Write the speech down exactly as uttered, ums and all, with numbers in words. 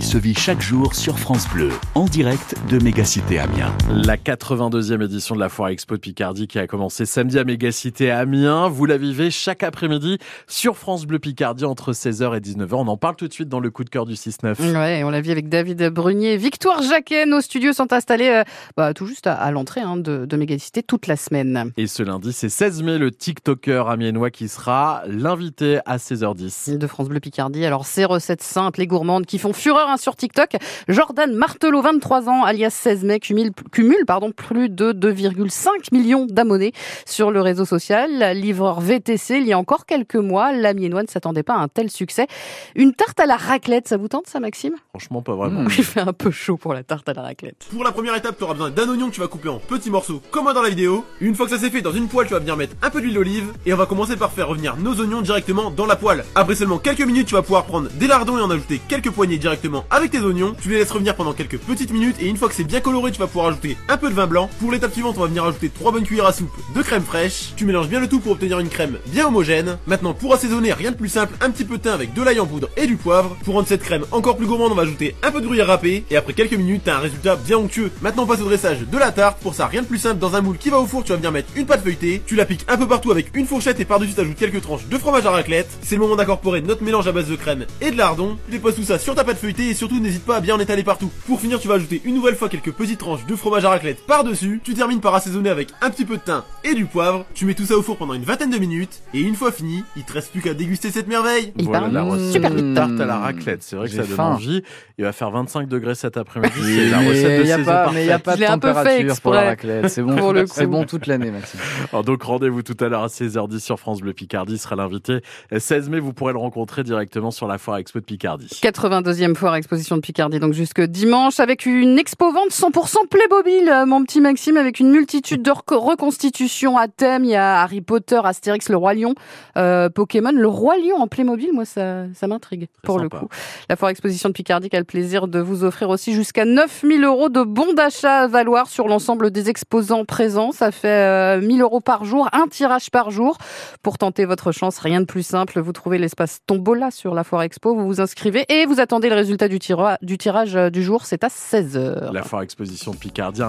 Se vit chaque jour sur France Bleu, en direct de Mégacité Amiens. La quatre-vingt-deuxième édition de la Foire Expo de Picardie qui a commencé samedi à Mégacité Amiens. Vous la vivez chaque après-midi sur France Bleu Picardie entre seize heures et dix-neuf heures. On en parle tout de suite dans le coup de cœur du six neuf. Ouais, on la vit avec David Brunier. Victoire Jacquet, nos studios sont installés euh, bah, tout juste à, à l'entrée hein, de, de Mégacité toute la semaine. Et ce lundi, c'est seize mai, le TikToker amiennois qui sera l'invité à seize heures dix. De France Bleu Picardie, alors ces recettes simples et gourmandes qui font fureur hein, sur TikTok. Jordan Martelot, vingt-trois ans, alias seize mai, cumule, cumule pardon, plus de deux virgule cinq millions d'abonnés sur le réseau social. Livreur V T C, il y a encore quelques mois, l'Amiennois ne s'attendait pas à un tel succès. Une tarte à la raclette, ça vous tente ça, Maxime ? Franchement, pas vraiment. Mmh, il fait un peu chaud pour la tarte à la raclette. Pour la première étape, tu auras besoin d'un oignon que tu vas couper en petits morceaux, comme dans la vidéo. Une fois que ça s'est fait, dans une poêle, tu vas venir mettre un peu d'huile d'olive et on va commencer par faire revenir nos oignons directement dans la poêle. Après seulement quelques minutes, tu vas pouvoir prendre des lardons et en ajouter quelques poignées directement avec tes oignons, tu les laisses revenir pendant quelques petites minutes et une fois que c'est bien coloré, tu vas pouvoir ajouter un peu de vin blanc. Pour l'étape suivante, on va venir ajouter trois bonnes cuillères à soupe de crème fraîche. Tu mélanges bien le tout pour obtenir une crème bien homogène. Maintenant, pour assaisonner, rien de plus simple, un petit peu de thym avec de l'ail en poudre et du poivre. Pour rendre cette crème encore plus gourmande, on va ajouter un peu de gruyère râpée et après quelques minutes, tu as un résultat bien onctueux. Maintenant, on passe au dressage de la tarte. Pour ça, rien de plus simple, dans un moule qui va au four, tu vas venir mettre une pâte feuilletée, tu la piques un peu partout avec une fourchette et par-dessus, tu ajoutes quelques tranches de fromage à raclette. C'est le moment d'incorporer notre mélange à base de crème et de lardons. Tu déposes tout ça sur ta pâte feuilletée. Et surtout n'hésite pas à bien en étaler partout. Pour finir, tu vas ajouter une nouvelle fois quelques petites tranches de fromage à raclette par-dessus. Tu termines par assaisonner avec un petit peu de thym et du poivre. Tu mets tout ça au four pendant une vingtaine de minutes. Et une fois fini, il te reste plus qu'à déguster cette merveille. Il voilà la recette. Super vite. Tarte à la raclette. C'est vrai que j'ai ça faim. Donne envie. Il va faire vingt-cinq degrés cet après-midi. C'est la recette de saison parfaite. Mais il n'y a pas de température pour la raclette. C'est bon, pour le coup. C'est bon toute l'année, Maxime. Alors donc rendez-vous tout à l'heure à seize heures dix sur France Bleu Picardie. Il sera l'invité seize mai. Vous pourrez le rencontrer directement sur la Foire Expo de Picardie. quatre-vingt-deuxième Foire Exposition de Picardie, donc jusque dimanche, avec une expo-vente cent pour cent Playmobil, mon petit Maxime, avec une multitude de reconstitutions à thème. Il y a Harry Potter, Astérix, le Roi Lion, euh, Pokémon. Le Roi Lion en Playmobil, moi, ça, ça m'intrigue, très pour sympa. Le coup. La Foire Exposition de Picardie qui a le plaisir de vous offrir aussi jusqu'à neuf mille euros de bons d'achat à valoir sur l'ensemble des exposants présents. Ça fait euh, mille euros par jour, un tirage par jour. Pour tenter votre chance, rien de plus simple. Vous trouvez l'espace Tombola sur la Foire Expo, vous vous inscrivez et vous attendez le résultat du tirage du tirage du jour, c'est à seize heures. La Foire Exposition de Picardie.